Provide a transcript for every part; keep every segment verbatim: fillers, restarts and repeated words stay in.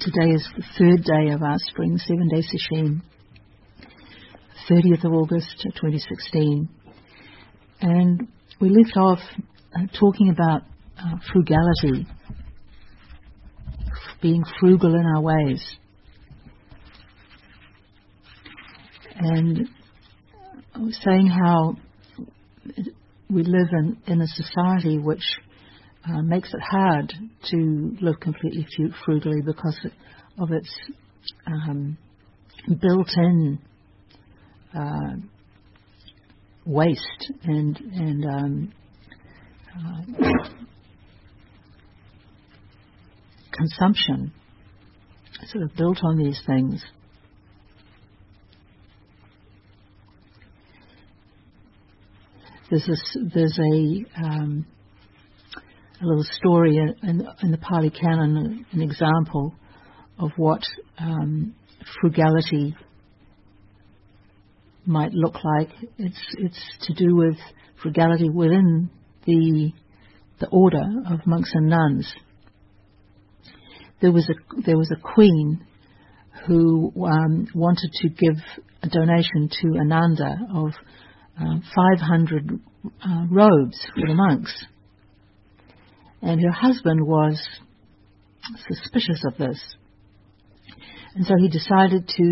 Today is the third day of our spring seven-day sesshin, thirtieth of August twenty sixteen. And we left off uh, talking about uh, frugality, being frugal in our ways. And I was saying how we live in, in a society which Uh, makes it hard to live completely frugally because of its um, built-in uh, waste and and um, uh, consumption. It's sort of built on these things. There's this, there's a um, A little story in, in, in the Pali Canon, an example of what um, frugality might look like. It's it's to do with frugality within the the order of monks and nuns. There was a there was a queen who um, wanted to give a donation to Ananda of uh, five hundred uh, robes for the monks. And her husband was suspicious of this. And so he decided to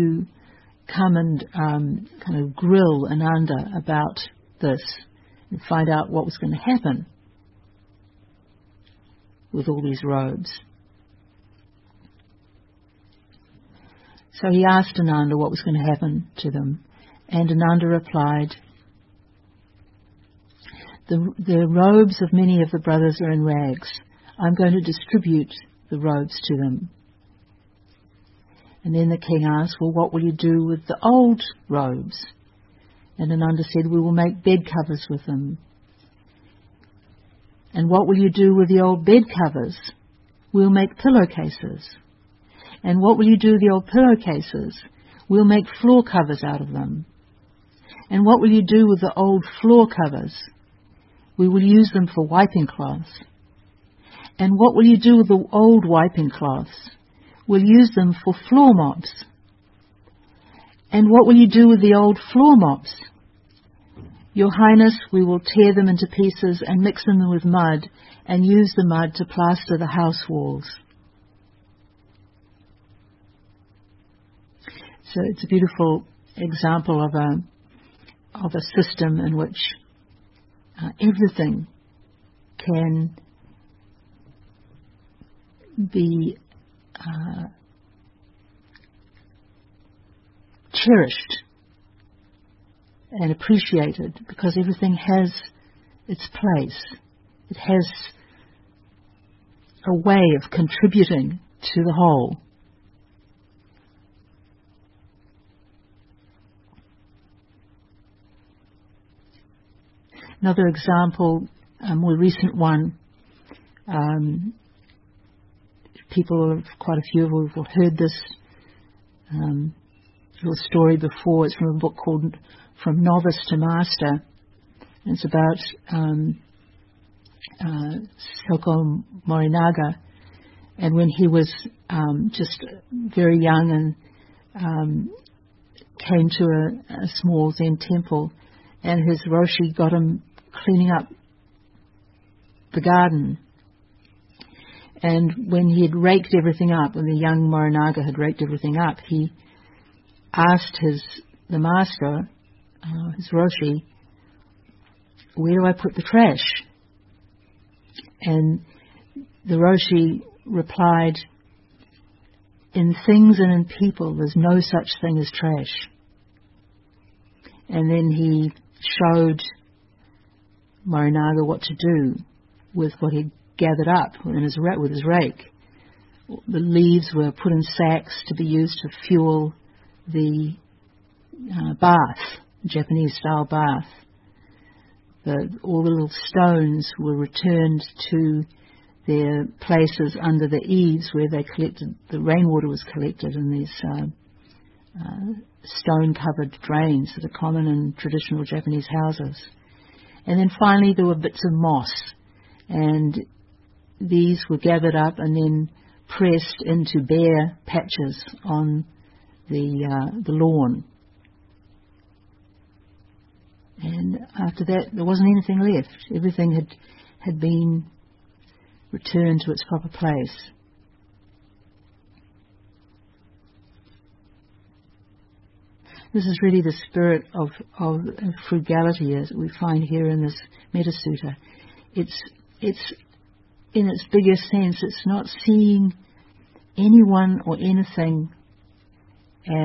come and um, kind of grill Ananda about this and find out what was going to happen with all these robes. So he asked Ananda what was going to happen to them. And Ananda replied, The, the robes of many of the brothers are in rags. I'm going to distribute the robes to them. And then the king asked, well, what will you do with the old robes? And Ananda said, we will make bed covers with them. And what will you do with the old bed covers? We'll make pillowcases. And what will you do with the old pillowcases? We'll make floor covers out of them. And what will you do with the old floor covers? We will use them for wiping cloths. And what will you do with the old wiping cloths? We'll use them for floor mops. And what will you do with the old floor mops? Your Highness, we will tear them into pieces and mix them with mud and use the mud to plaster the house walls. So it's a beautiful example of a, of a system in which Uh, everything can be uh, cherished and appreciated because everything has its place. It has a way of contributing to the whole. Another example, a more recent one, um, people, quite a few of you have heard this um, little story before. It's from a book called From Novice to Master. And it's about um, uh, Soko Morinaga. And when he was um, just very young and um, came to a, a small Zen temple, and his Roshi got him cleaning up the garden. And when he had raked everything up, when the young Morinaga had raked everything up, he asked his the master, uh, his Roshi, where do I put the trash? And the Roshi replied, in things and in people there's no such thing as trash. And then he showed Morinaga what to do with what he'd gathered up in his, with his rake. The leaves were put in sacks to be used to fuel the uh, bath, Japanese-style bath. The, all the little stones were returned to their places under the eaves where they collected, the rainwater was collected in these uh, uh, stone-covered drains that are common in traditional Japanese houses. And then finally there were bits of moss, and these were gathered up and then pressed into bare patches on the uh, the lawn. And after that, there wasn't anything left. Everything had had been returned to its proper place. This is really the spirit of, of frugality as we find here in this Metta Sutta. It's, it's, in its biggest sense, it's not seeing anyone or anything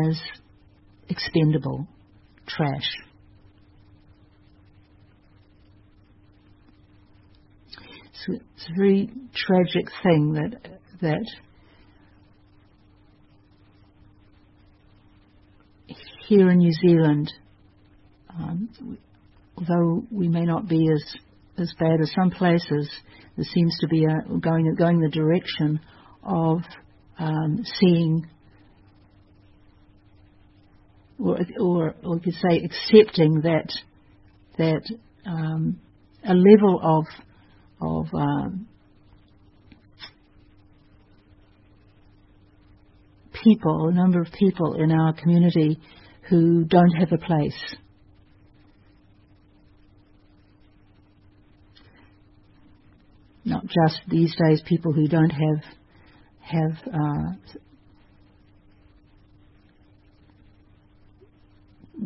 as expendable trash. So it's a very tragic thing that that here in New Zealand, um, although we may not be as as bad as some places, there seems to be a, going going the direction of um, seeing, or or or you could say accepting that that um, a level of of um, people, a number of people in our community who don't have a place. Not just these days people who don't have have uh,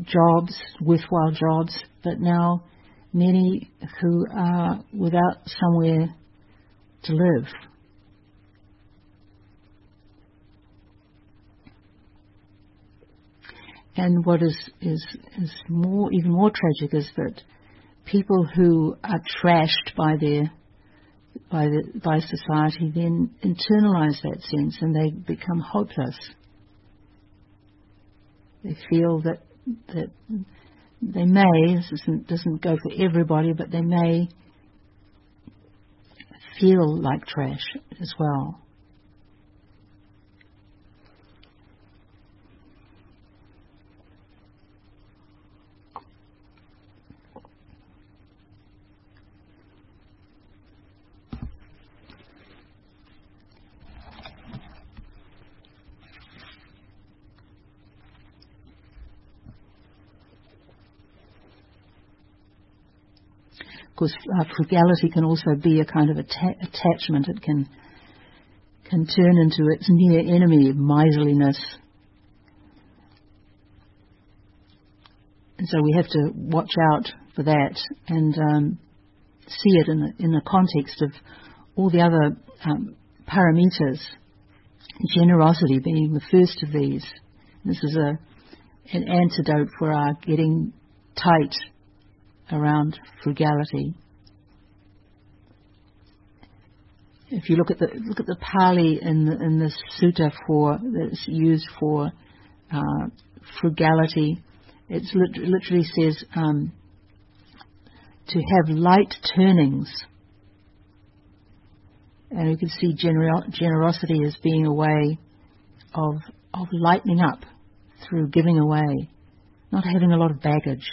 jobs, worthwhile jobs, but now many who are without somewhere to live. And what is, is, is more, even more tragic is that people who are trashed by their by the, by society then internalize that sense and they become hopeless. They feel that that they may, this isn't, doesn't go for everybody, but they may feel like trash as well. Because uh, frugality can also be a kind of atta- attachment. It can can turn into its near enemy, miserliness. And so we have to watch out for that and um, see it in the, in the context of all the other um, parameters. Generosity being the first of these. This is a an antidote for our getting tight around frugality. If you look at the look at the Pali in the, in this sutta for that's used for uh, frugality, it's lit- literally says um, to have light turnings, and you can see gener- generosity as being a way of of lightening up through giving away, not having a lot of baggage.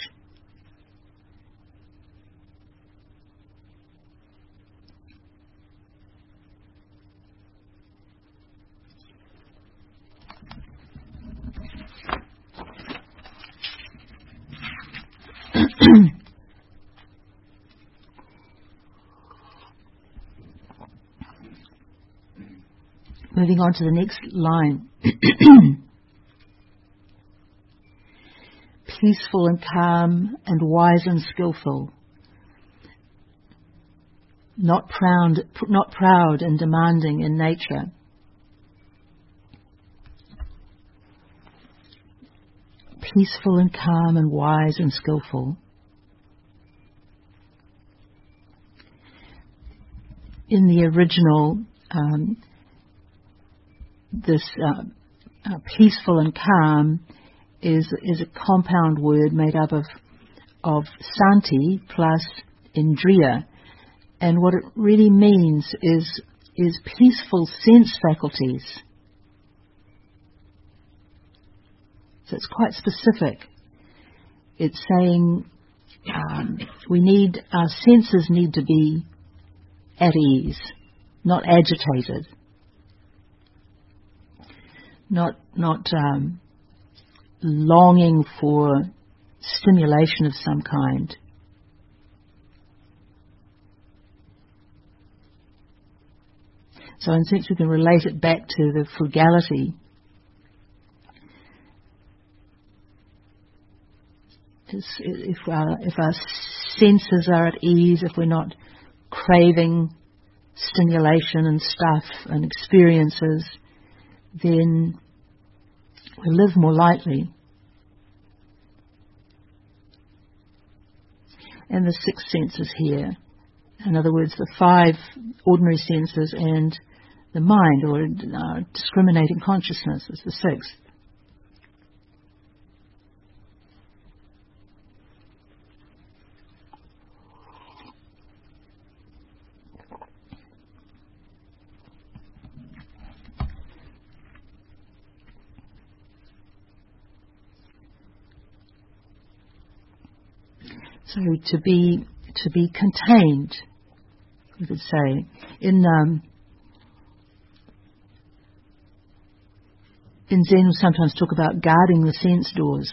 Moving on to the next line. Peaceful and calm and wise and skillful. Not proud, not proud and demanding in nature. Peaceful and calm and wise and skillful. In the original, um, this uh, uh, peaceful and calm is is a compound word made up of of santi plus indriya, and what it really means is is peaceful sense faculties. So it's quite specific. It's saying um, we need our senses need to be at ease, not agitated. not not um, longing for stimulation of some kind. So in a sense we can relate it back to the frugality. It's, if, our, if our senses are at ease, if we're not craving stimulation and stuff and experiences, then we live more lightly. And the six senses here, in other words, the five ordinary senses and the mind, or uh, discriminating consciousness, is the sixth. So to be to be contained, you could say, in um, in Zen we sometimes talk about guarding the sense doors.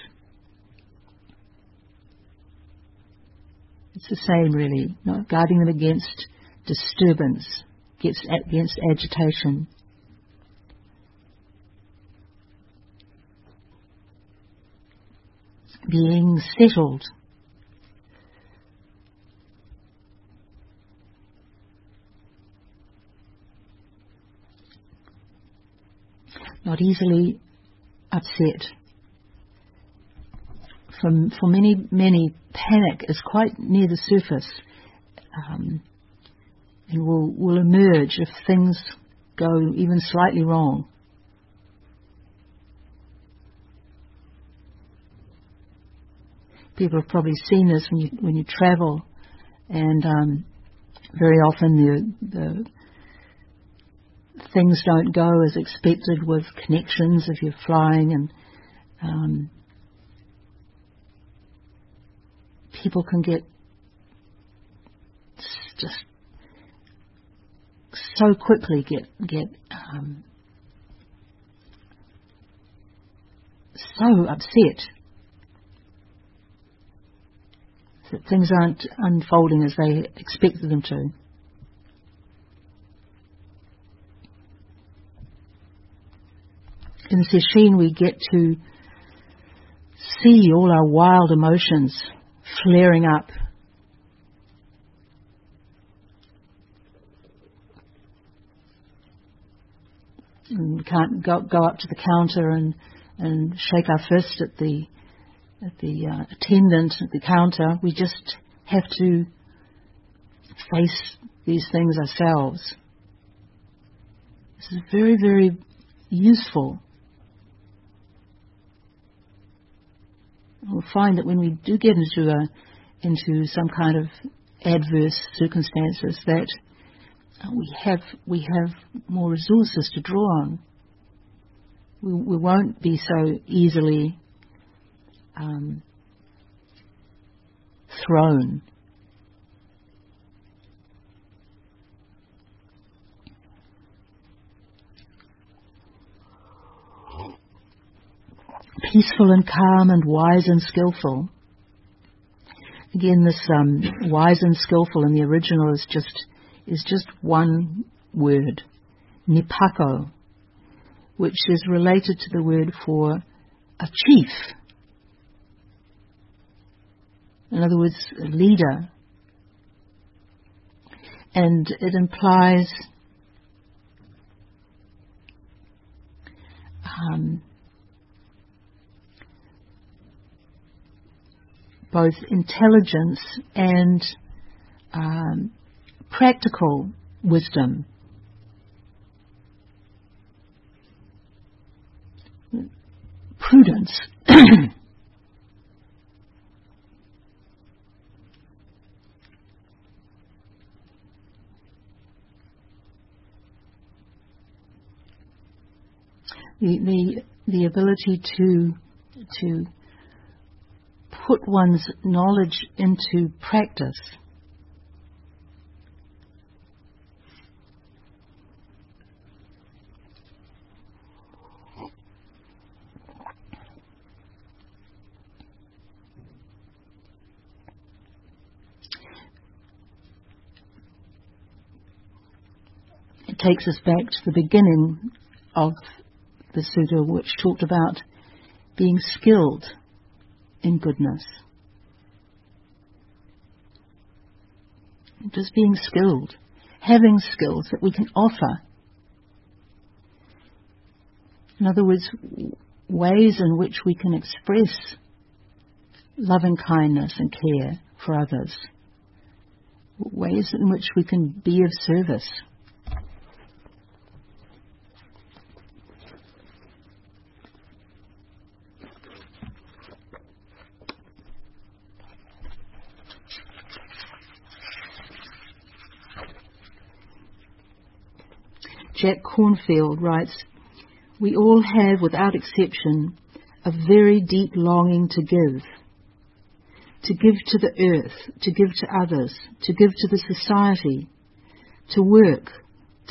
It's the same, really, not guarding them against disturbance, against, against agitation. Being settled. Not easily upset. For, for many, many, panic is quite near the surface, um, and will, will emerge if things go even slightly wrong. People have probably seen this when you when you travel, and um, very often the the things don't go as expected with connections if you're flying, and um, people can get just so quickly get get um, so upset that things aren't unfolding as they expected them to. In sesshin, we get to see all our wild emotions flaring up. And we can't go, go up to the counter and, and shake our fist at the at the uh, attendant at the counter. We just have to face these things ourselves. This is very, very useful. We'll find that when we do get into a, into some kind of adverse circumstances, that we have we have more resources to draw on. We, we won't be so easily um, thrown. Peaceful and calm and wise and skillful. Again, this um, wise and skillful in the original is just is just one word, nipako, which is related to the word for a chief. In other words, a leader. And it implies um, both intelligence and um, practical wisdom. Prudence. the, the the ability to to put one's knowledge into practice. takes us back to the beginning of the Sutta, which talked about being skilled in goodness. Just being skilled, having skills that we can offer. In other words, ways in which we can express loving kindness and care for others. Ways in which we can be of service. Jack Cornfield writes, "We all have, without exception, a very deep longing to give. To give to the earth, to give to others, to give to the society, to work,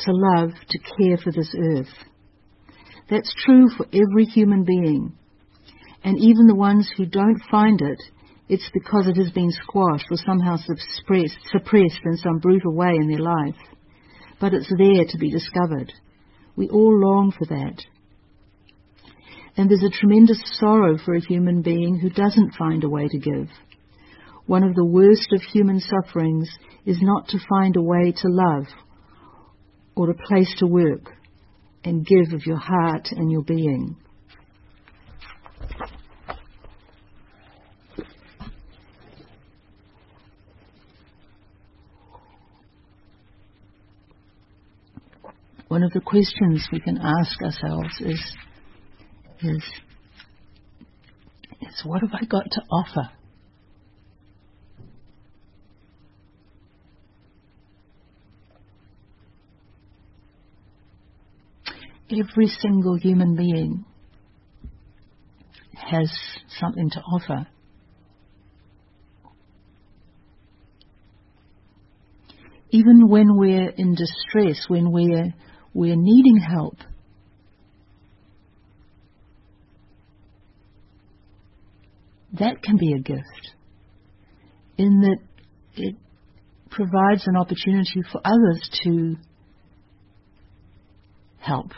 to love, to care for this earth. That's true for every human being. And even the ones who don't find it, it's because it has been squashed or somehow suppressed, suppressed in some brutal way in their life. But it's there to be discovered. We all long for that. And there's a tremendous sorrow for a human being who doesn't find a way to give. One of the worst of human sufferings is not to find a way to love or a place to work and give of your heart and your being." One of the questions we can ask ourselves is, is, is what have I got to offer? Every single human being has something to offer. Even when we're in distress, when we're We're needing help. That can be a gift, in that it provides an opportunity for others to help.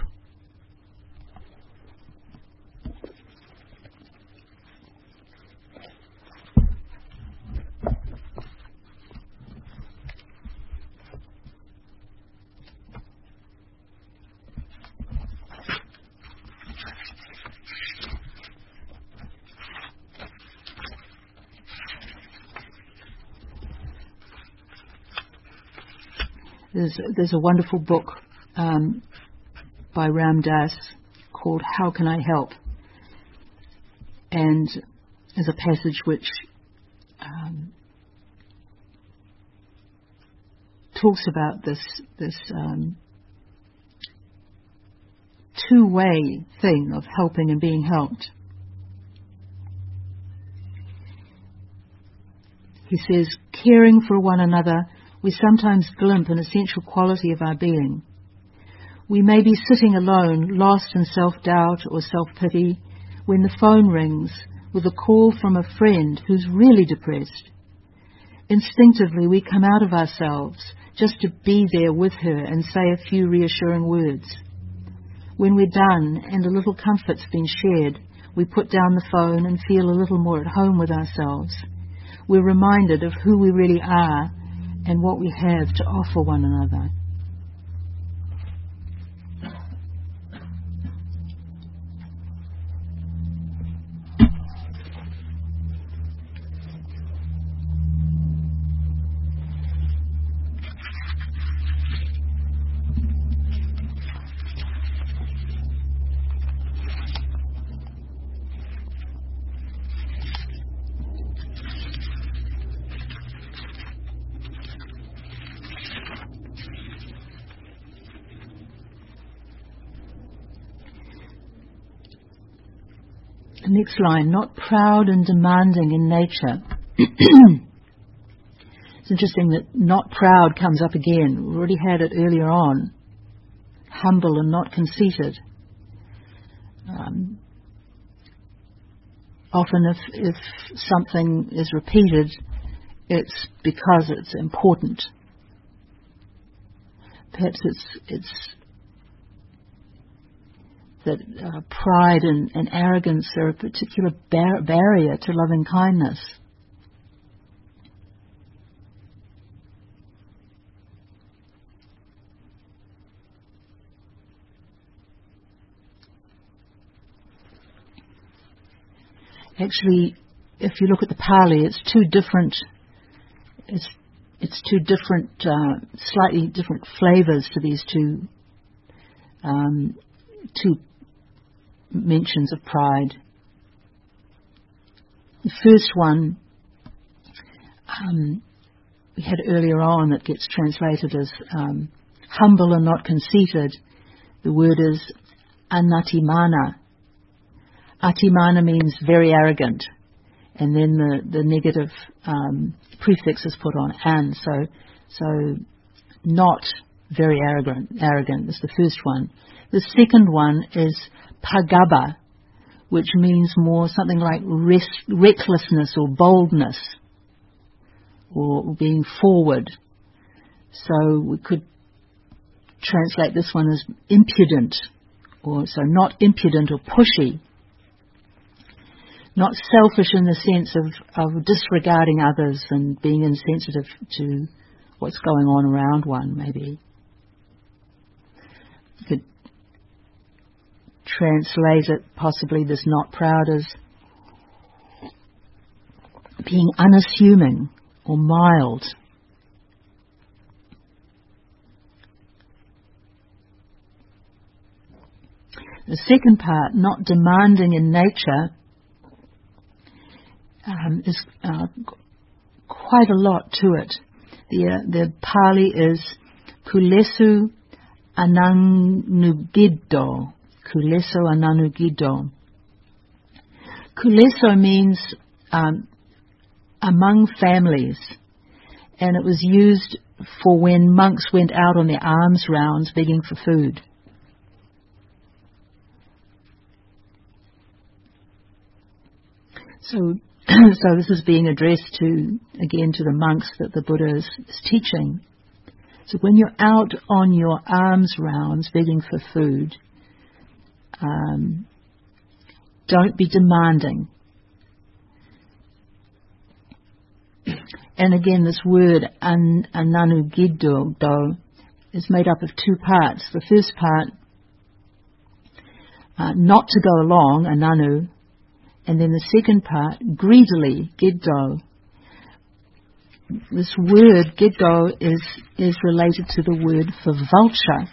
There's, there's a wonderful book um, by Ram Dass called How Can I Help? And there's a passage which um, talks about this this um, two-way thing of helping and being helped. He says, "Caring for one another, we sometimes glimpse an essential quality of our being. We may be sitting alone, lost in self-doubt or self-pity, when the phone rings with a call from a friend who's really depressed. Instinctively, we come out of ourselves just to be there with her and say a few reassuring words. When we're done and a little comfort's been shared, we put down the phone and feel a little more at home with ourselves. We're reminded of who we really are and what we have to offer one another." Next line, "Not proud and demanding in nature." It's interesting that "not proud" comes up again. We already had it earlier on. Humble and not conceited. Um, often if, if something is repeated, it's because it's important. Perhaps it's it's that uh, pride and, and arrogance are a particular bar- barrier to loving kindness. Actually, if you look at the Pali, it's two different. It's it's two different, uh, slightly different flavors to these two um, two mentions of pride. The first one um, we had earlier on that gets translated as um, humble and not conceited. The word is anatimana. Atimana means very arrogant, and then the, the negative um, prefix is put on an, so so not very arrogant, arrogant is the first one. The second one is Pagaba, which means more something like res- recklessness or boldness, or being forward. So we could translate this one as impudent, or so not impudent or pushy. Not selfish in the sense of, of disregarding others and being insensitive to what's going on around one, maybe. You could translate it, possibly, this not proud, as being unassuming or mild. The second part, not demanding in nature, Um, is uh, quite a lot to it. The uh, the Pali is kulesu anangugiddo. Kuleso anangugiddo. Kuleso means um, among families, and it was used for when monks went out on their alms rounds begging for food. So. So this is being addressed to, again, to the monks that the Buddha is, is teaching. So when you're out on your alms rounds begging for food, um, don't be demanding. And again, this word an, ananugiddo though, is made up of two parts. The first part, uh, not to go along, ananu. And then the second part, greedily, giddo. This word, giddo, is, is related to the word for vulture.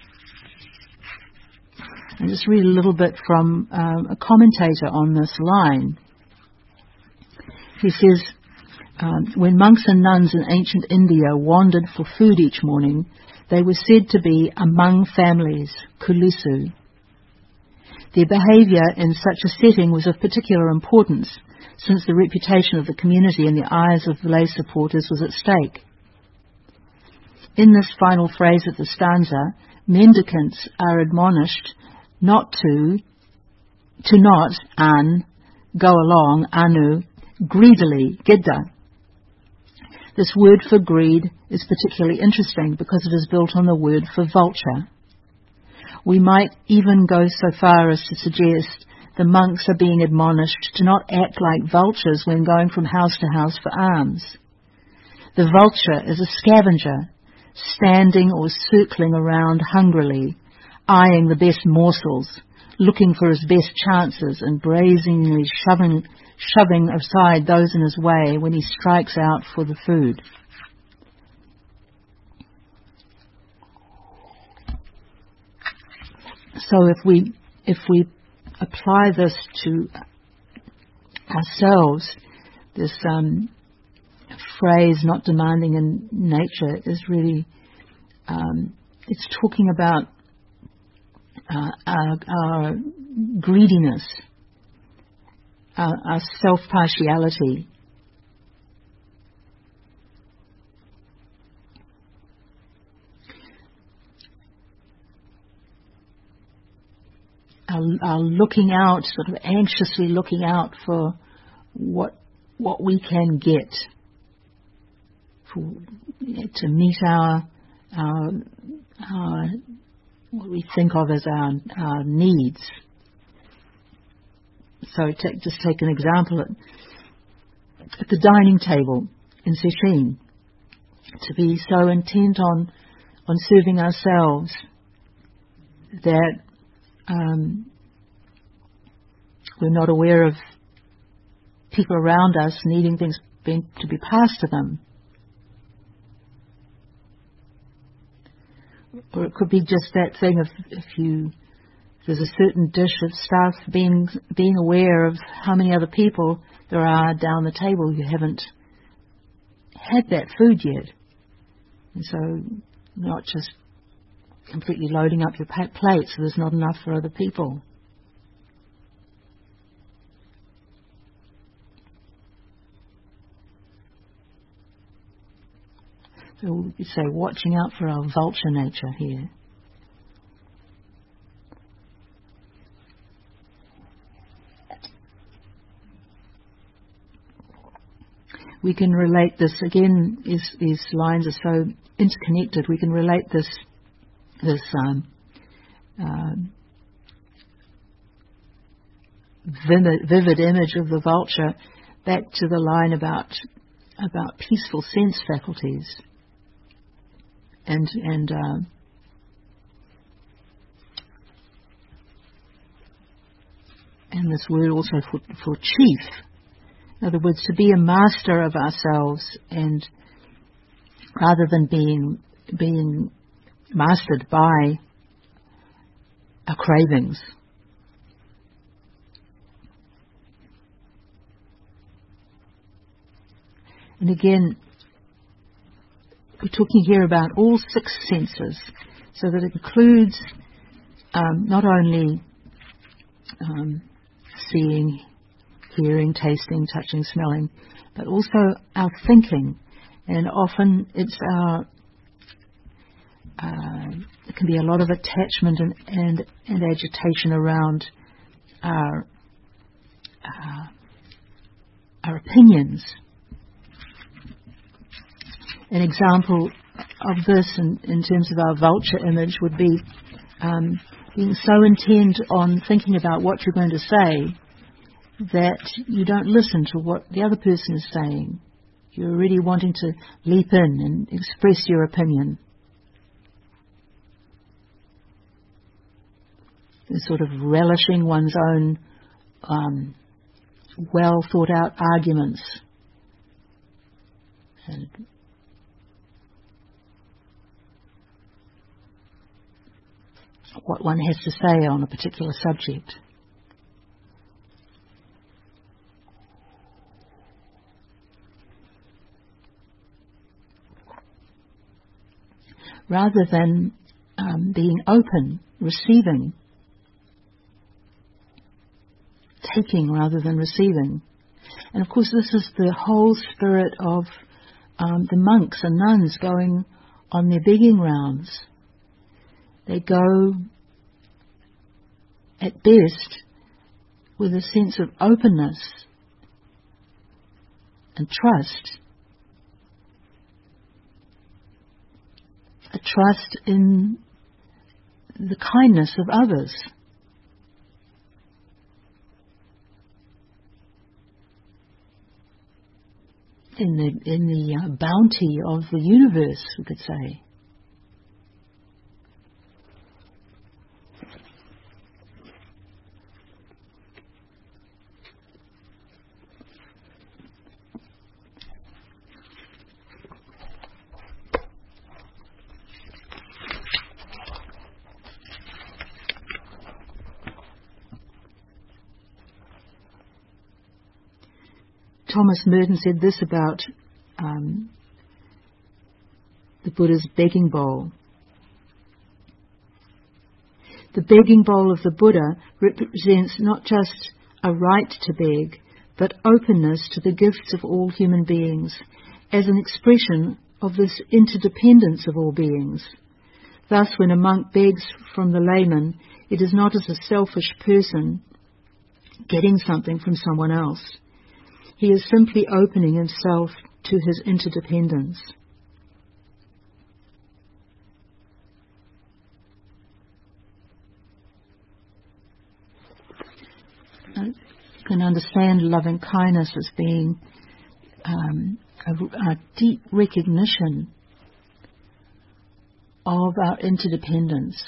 I'll just read a little bit from um, a commentator on this line. He says, um, when monks and nuns in ancient India wandered for food each morning, they were said to be among families, kulesu. Their behaviour in such a setting was of particular importance, since the reputation of the community in the eyes of lay supporters was at stake. In this final phrase of the stanza, mendicants are admonished not to, to not, an, go along, anu, greedily, gidda. This word for greed is particularly interesting because it is built on the word for vulture. We might even go so far as to suggest the monks are being admonished to not act like vultures when going from house to house for alms. The vulture is a scavenger, standing or circling around hungrily, eyeing the best morsels, looking for his best chances and brazenly shoving, shoving aside those in his way when he strikes out for the food. So if we if we apply this to ourselves, this um, phrase "not demanding in nature" is really um, it's talking about uh, our, our greediness, our, our self-partiality. Are looking out, sort of anxiously looking out for what what we can get, for, you know, to meet our, our uh, what we think of as our, our needs. So take, just take an example. At, at the dining table in sesshin, to be so intent on, on serving ourselves that um, we're not aware of people around us needing things being, to be passed to them. Or it could be just that thing of if you, if there's a certain dish of stuff, being being aware of how many other people there are down the table who haven't had that food yet. And so not just completely loading up your plate so there's not enough for other people. So we could say watching out for our vulture nature here. We can relate this, again, is, these lines are so interconnected, we can relate this this um, um, vivid, vivid image of the vulture back to the line about about peaceful sense faculties and and um, and this word also for, for chief. In other words, to be a master of ourselves, and rather than being being mastered by our cravings. And again, we're talking here about all six senses, so that it includes um, not only um, seeing, hearing, tasting, touching, smelling, but also our thinking. And often it's our uh, there can be a lot of attachment and and, and agitation around our uh, our opinions. An example of this in, in terms of our vulture image would be um, being so intent on thinking about what you're going to say that you don't listen to what the other person is saying. You're really wanting to leap in and express your opinion. This sort of relishing one's own um, well thought out arguments. And what one has to say on a particular subject. Rather than um, being open, receiving, taking rather than receiving. And of course this is the whole spirit of um, the monks and nuns going on their begging rounds. They go, at best, with a sense of openness and trust. A trust in the kindness of others. In the, in the uh, bounty of the universe, we could say. Thomas Merton said this about um, the Buddha's begging bowl. The begging bowl of the Buddha represents not just a right to beg, but openness to the gifts of all human beings as an expression of this interdependence of all beings. Thus, when a monk begs from the layman, it is not as a selfish person getting something from someone else. He is simply opening himself to his interdependence. and understand loving kindness as being um, a, a deep recognition of our interdependence.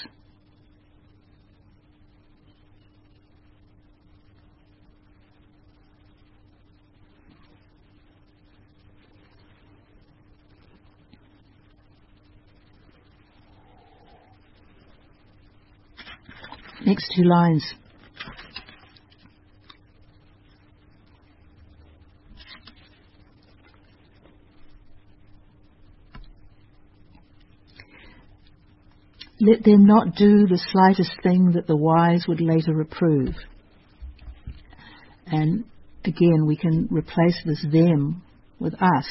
Next two lines. Let them not do the slightest thing that the wise would later reprove. And again, we can replace this them with us.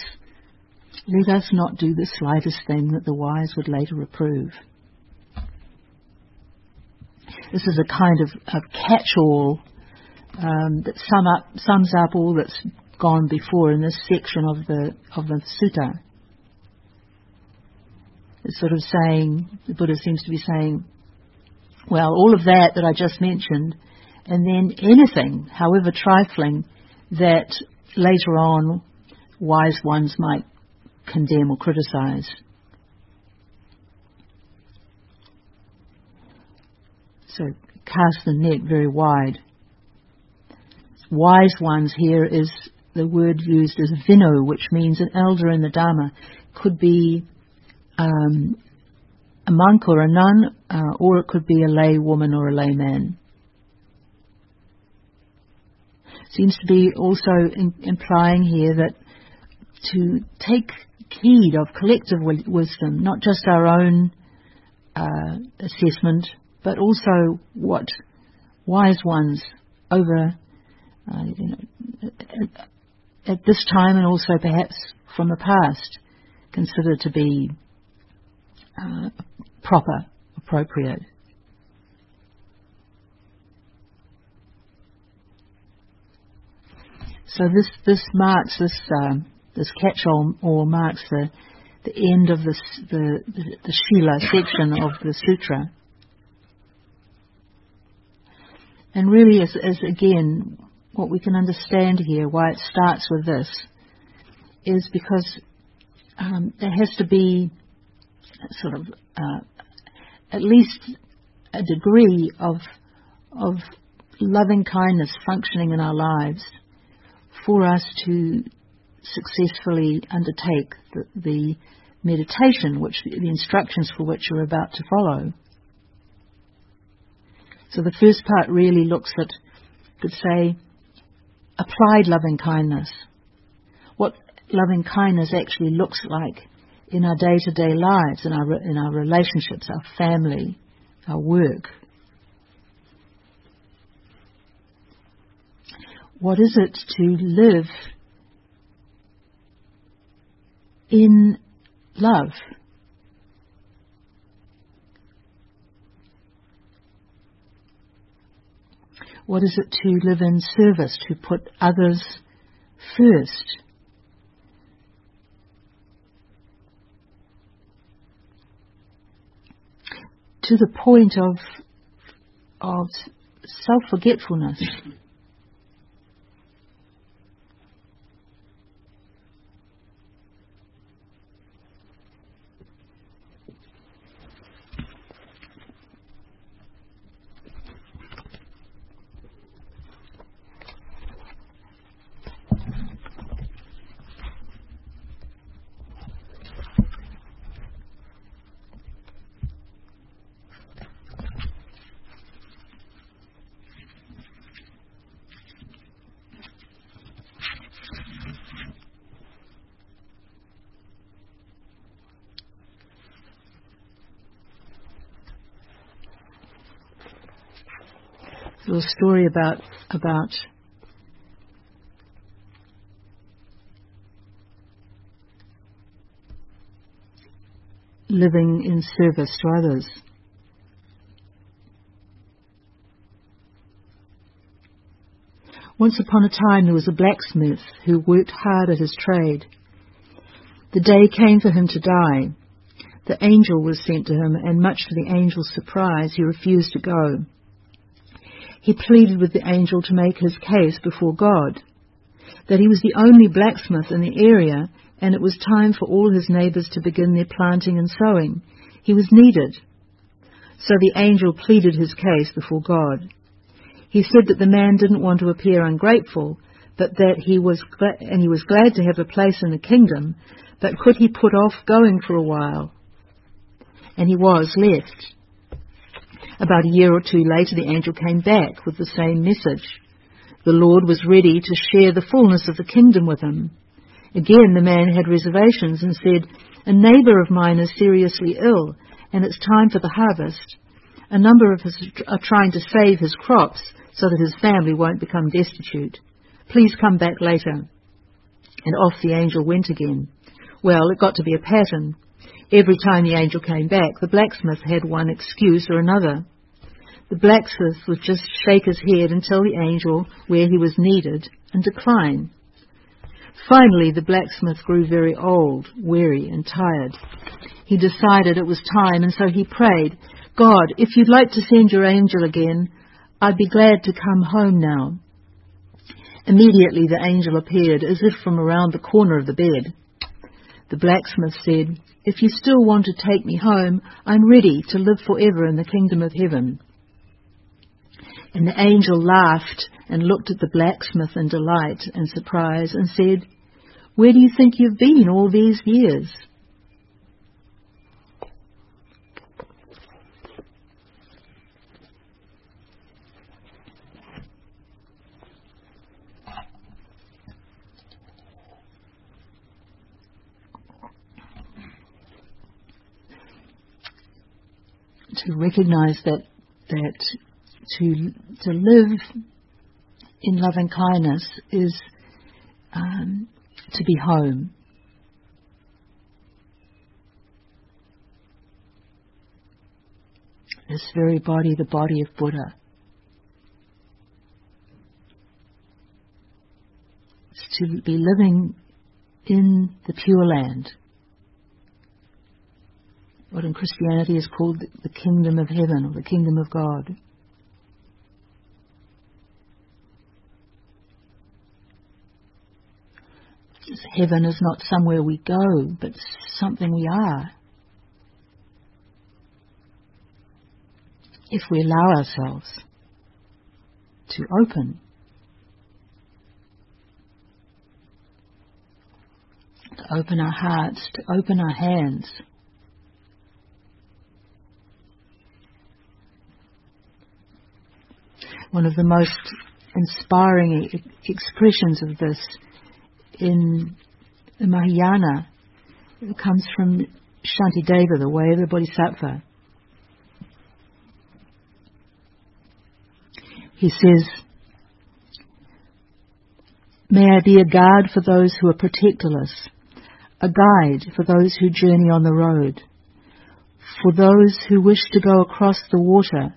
Let us not do the slightest thing that the wise would later reprove. This is a kind of, of catch-all um, that sum up, sums up all that's gone before in this section of the of the sutta. It's sort of saying, the Buddha seems to be saying, well, all of that that I just mentioned, and then anything, however trifling, that later on wise ones might condemn or criticize. So cast the net very wide. Wise ones here is the word used as vino, which means an elder in the Dhamma. Could be um, a monk or a nun, uh, or it could be a lay woman or a lay man. Seems to be also in, implying here that to take heed of collective w- wisdom, not just our own uh, assessment, but also what wise ones over uh, you know, at this time and also perhaps from the past consider to be uh, proper, appropriate. So this this marks this um, this catch-all or marks the the end of this, the the, the Shila section of the sutra. And really is, is, again, what we can understand here, why it starts with this, is because um, there has to be sort of uh, at least a degree of, of loving kindness functioning in our lives for us to successfully undertake the, the meditation, which the instructions for which we're about to follow. So the first part really looks at, could say, applied loving kindness. What loving kindness actually looks like in our day-to-day lives, in our in our relationships, our family, our work. What is it to live in love? What is it to live in service, to put others first? To the point of, of self-forgetfulness. A story about about living in service to others. Once upon a time there was a blacksmith who worked hard at his trade. The day came for him to die. The angel was sent to him, and much to the angel's surprise, he refused to go. he pleaded with the angel to make his case before God, that he was the only blacksmith in the area and it was time for all his neighbours to begin their planting and sowing. He was needed. So the angel pleaded his case before God. He said that the man didn't want to appear ungrateful, but that he was gla- and he was glad to have a place in the kingdom, but could he put off going for a while? And he was left. About a year or two later, the angel came back with the same message. The Lord was ready to share the fullness of the kingdom with him. Again, the man had reservations and said, "A neighbour of mine is seriously ill, and it's time for the harvest. A number of us are trying to save his crops so that his family won't become destitute. Please come back later." And off the angel went again. Well, it got to be a pattern. Every time the angel came back, the blacksmith had one excuse or another. The blacksmith would just shake his head and tell the angel where he was needed and decline. Finally, the blacksmith grew very old, weary and tired. He decided it was time, and so he prayed, "God, if you'd like to send your angel again, I'd be glad to come home now." Immediately the angel appeared, as if from around the corner of the bed. The blacksmith said, "If you still want to take me home, I'm ready to live forever in the kingdom of heaven." And the angel laughed and looked at the blacksmith in delight and surprise and said, "Where do you think you've been all these years?" To recognize that that to to live in loving kindness is um, to be home. This very body, the body of Buddha, it's to be living in the Pure Land. What in Christianity is called the kingdom of heaven or the kingdom of God. Heaven is not somewhere we go, but something we are, if we allow ourselves to open. To open our hearts, to open our hands. One of the most inspiring e- expressions of this in the Mahayana comes from Shantideva, The Way of the Bodhisattva. He says, "May I be a guard for those who are protectorless, a guide for those who journey on the road. For those who wish to go across the water,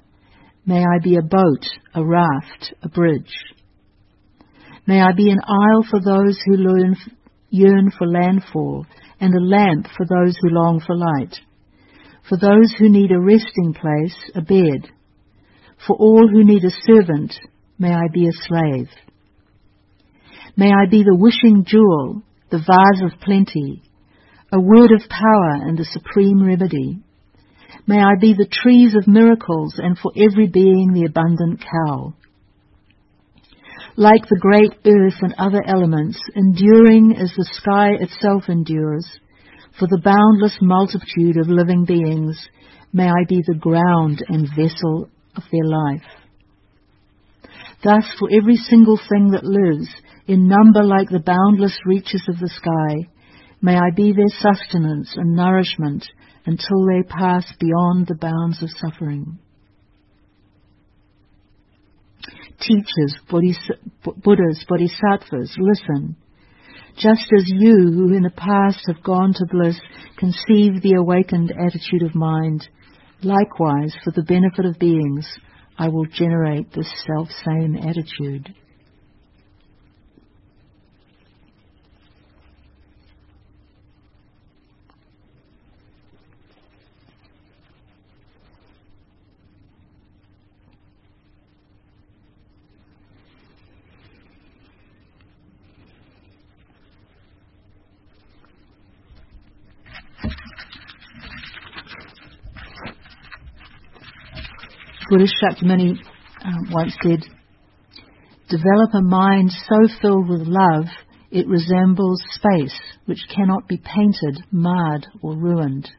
may I be a boat, a raft, a bridge. May I be an isle for those who learn, yearn for landfall, and a lamp for those who long for light. For those who need a resting place, a bed. For all who need a servant, may I be a slave. May I be the wishing jewel, the vase of plenty, a word of power and the supreme remedy. May I be the trees of miracles, and for every being the abundant cow. Like the great earth and other elements, enduring as the sky itself endures, for the boundless multitude of living beings, may I be the ground and vessel of their life. Thus, for every single thing that lives, in number like the boundless reaches of the sky, may I be their sustenance and nourishment, until they pass beyond the bounds of suffering." Teachers, bodhis- Buddhas, Bodhisattvas, listen. Just as you, who in the past have gone to bliss, conceive the awakened attitude of mind, likewise, for the benefit of beings, I will generate this self-same attitude. Buddha Shakyamuni um, once said, "Develop a mind so filled with love it resembles space which cannot be painted, marred or ruined."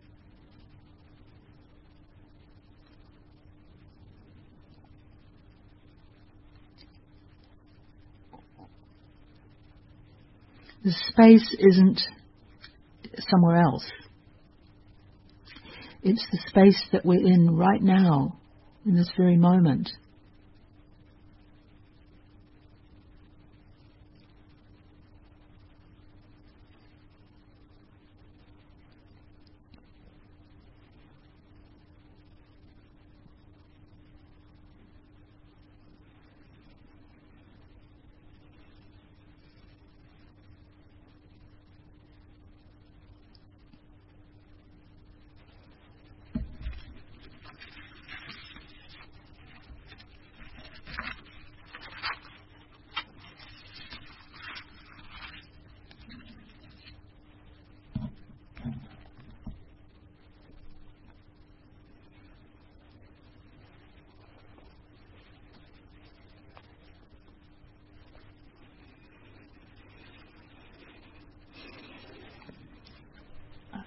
The space isn't somewhere else. It's the space that we're in right now, in this very moment.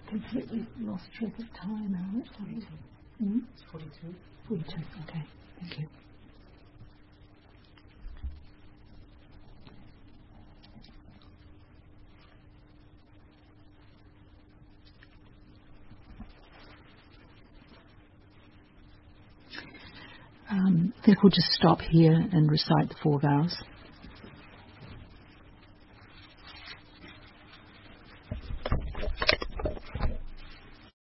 Completely lost track of time. How much time is it? Hmm? It's forty-two. forty-two, okay. Thank you. Um, I think we'll just stop here and recite the four vows.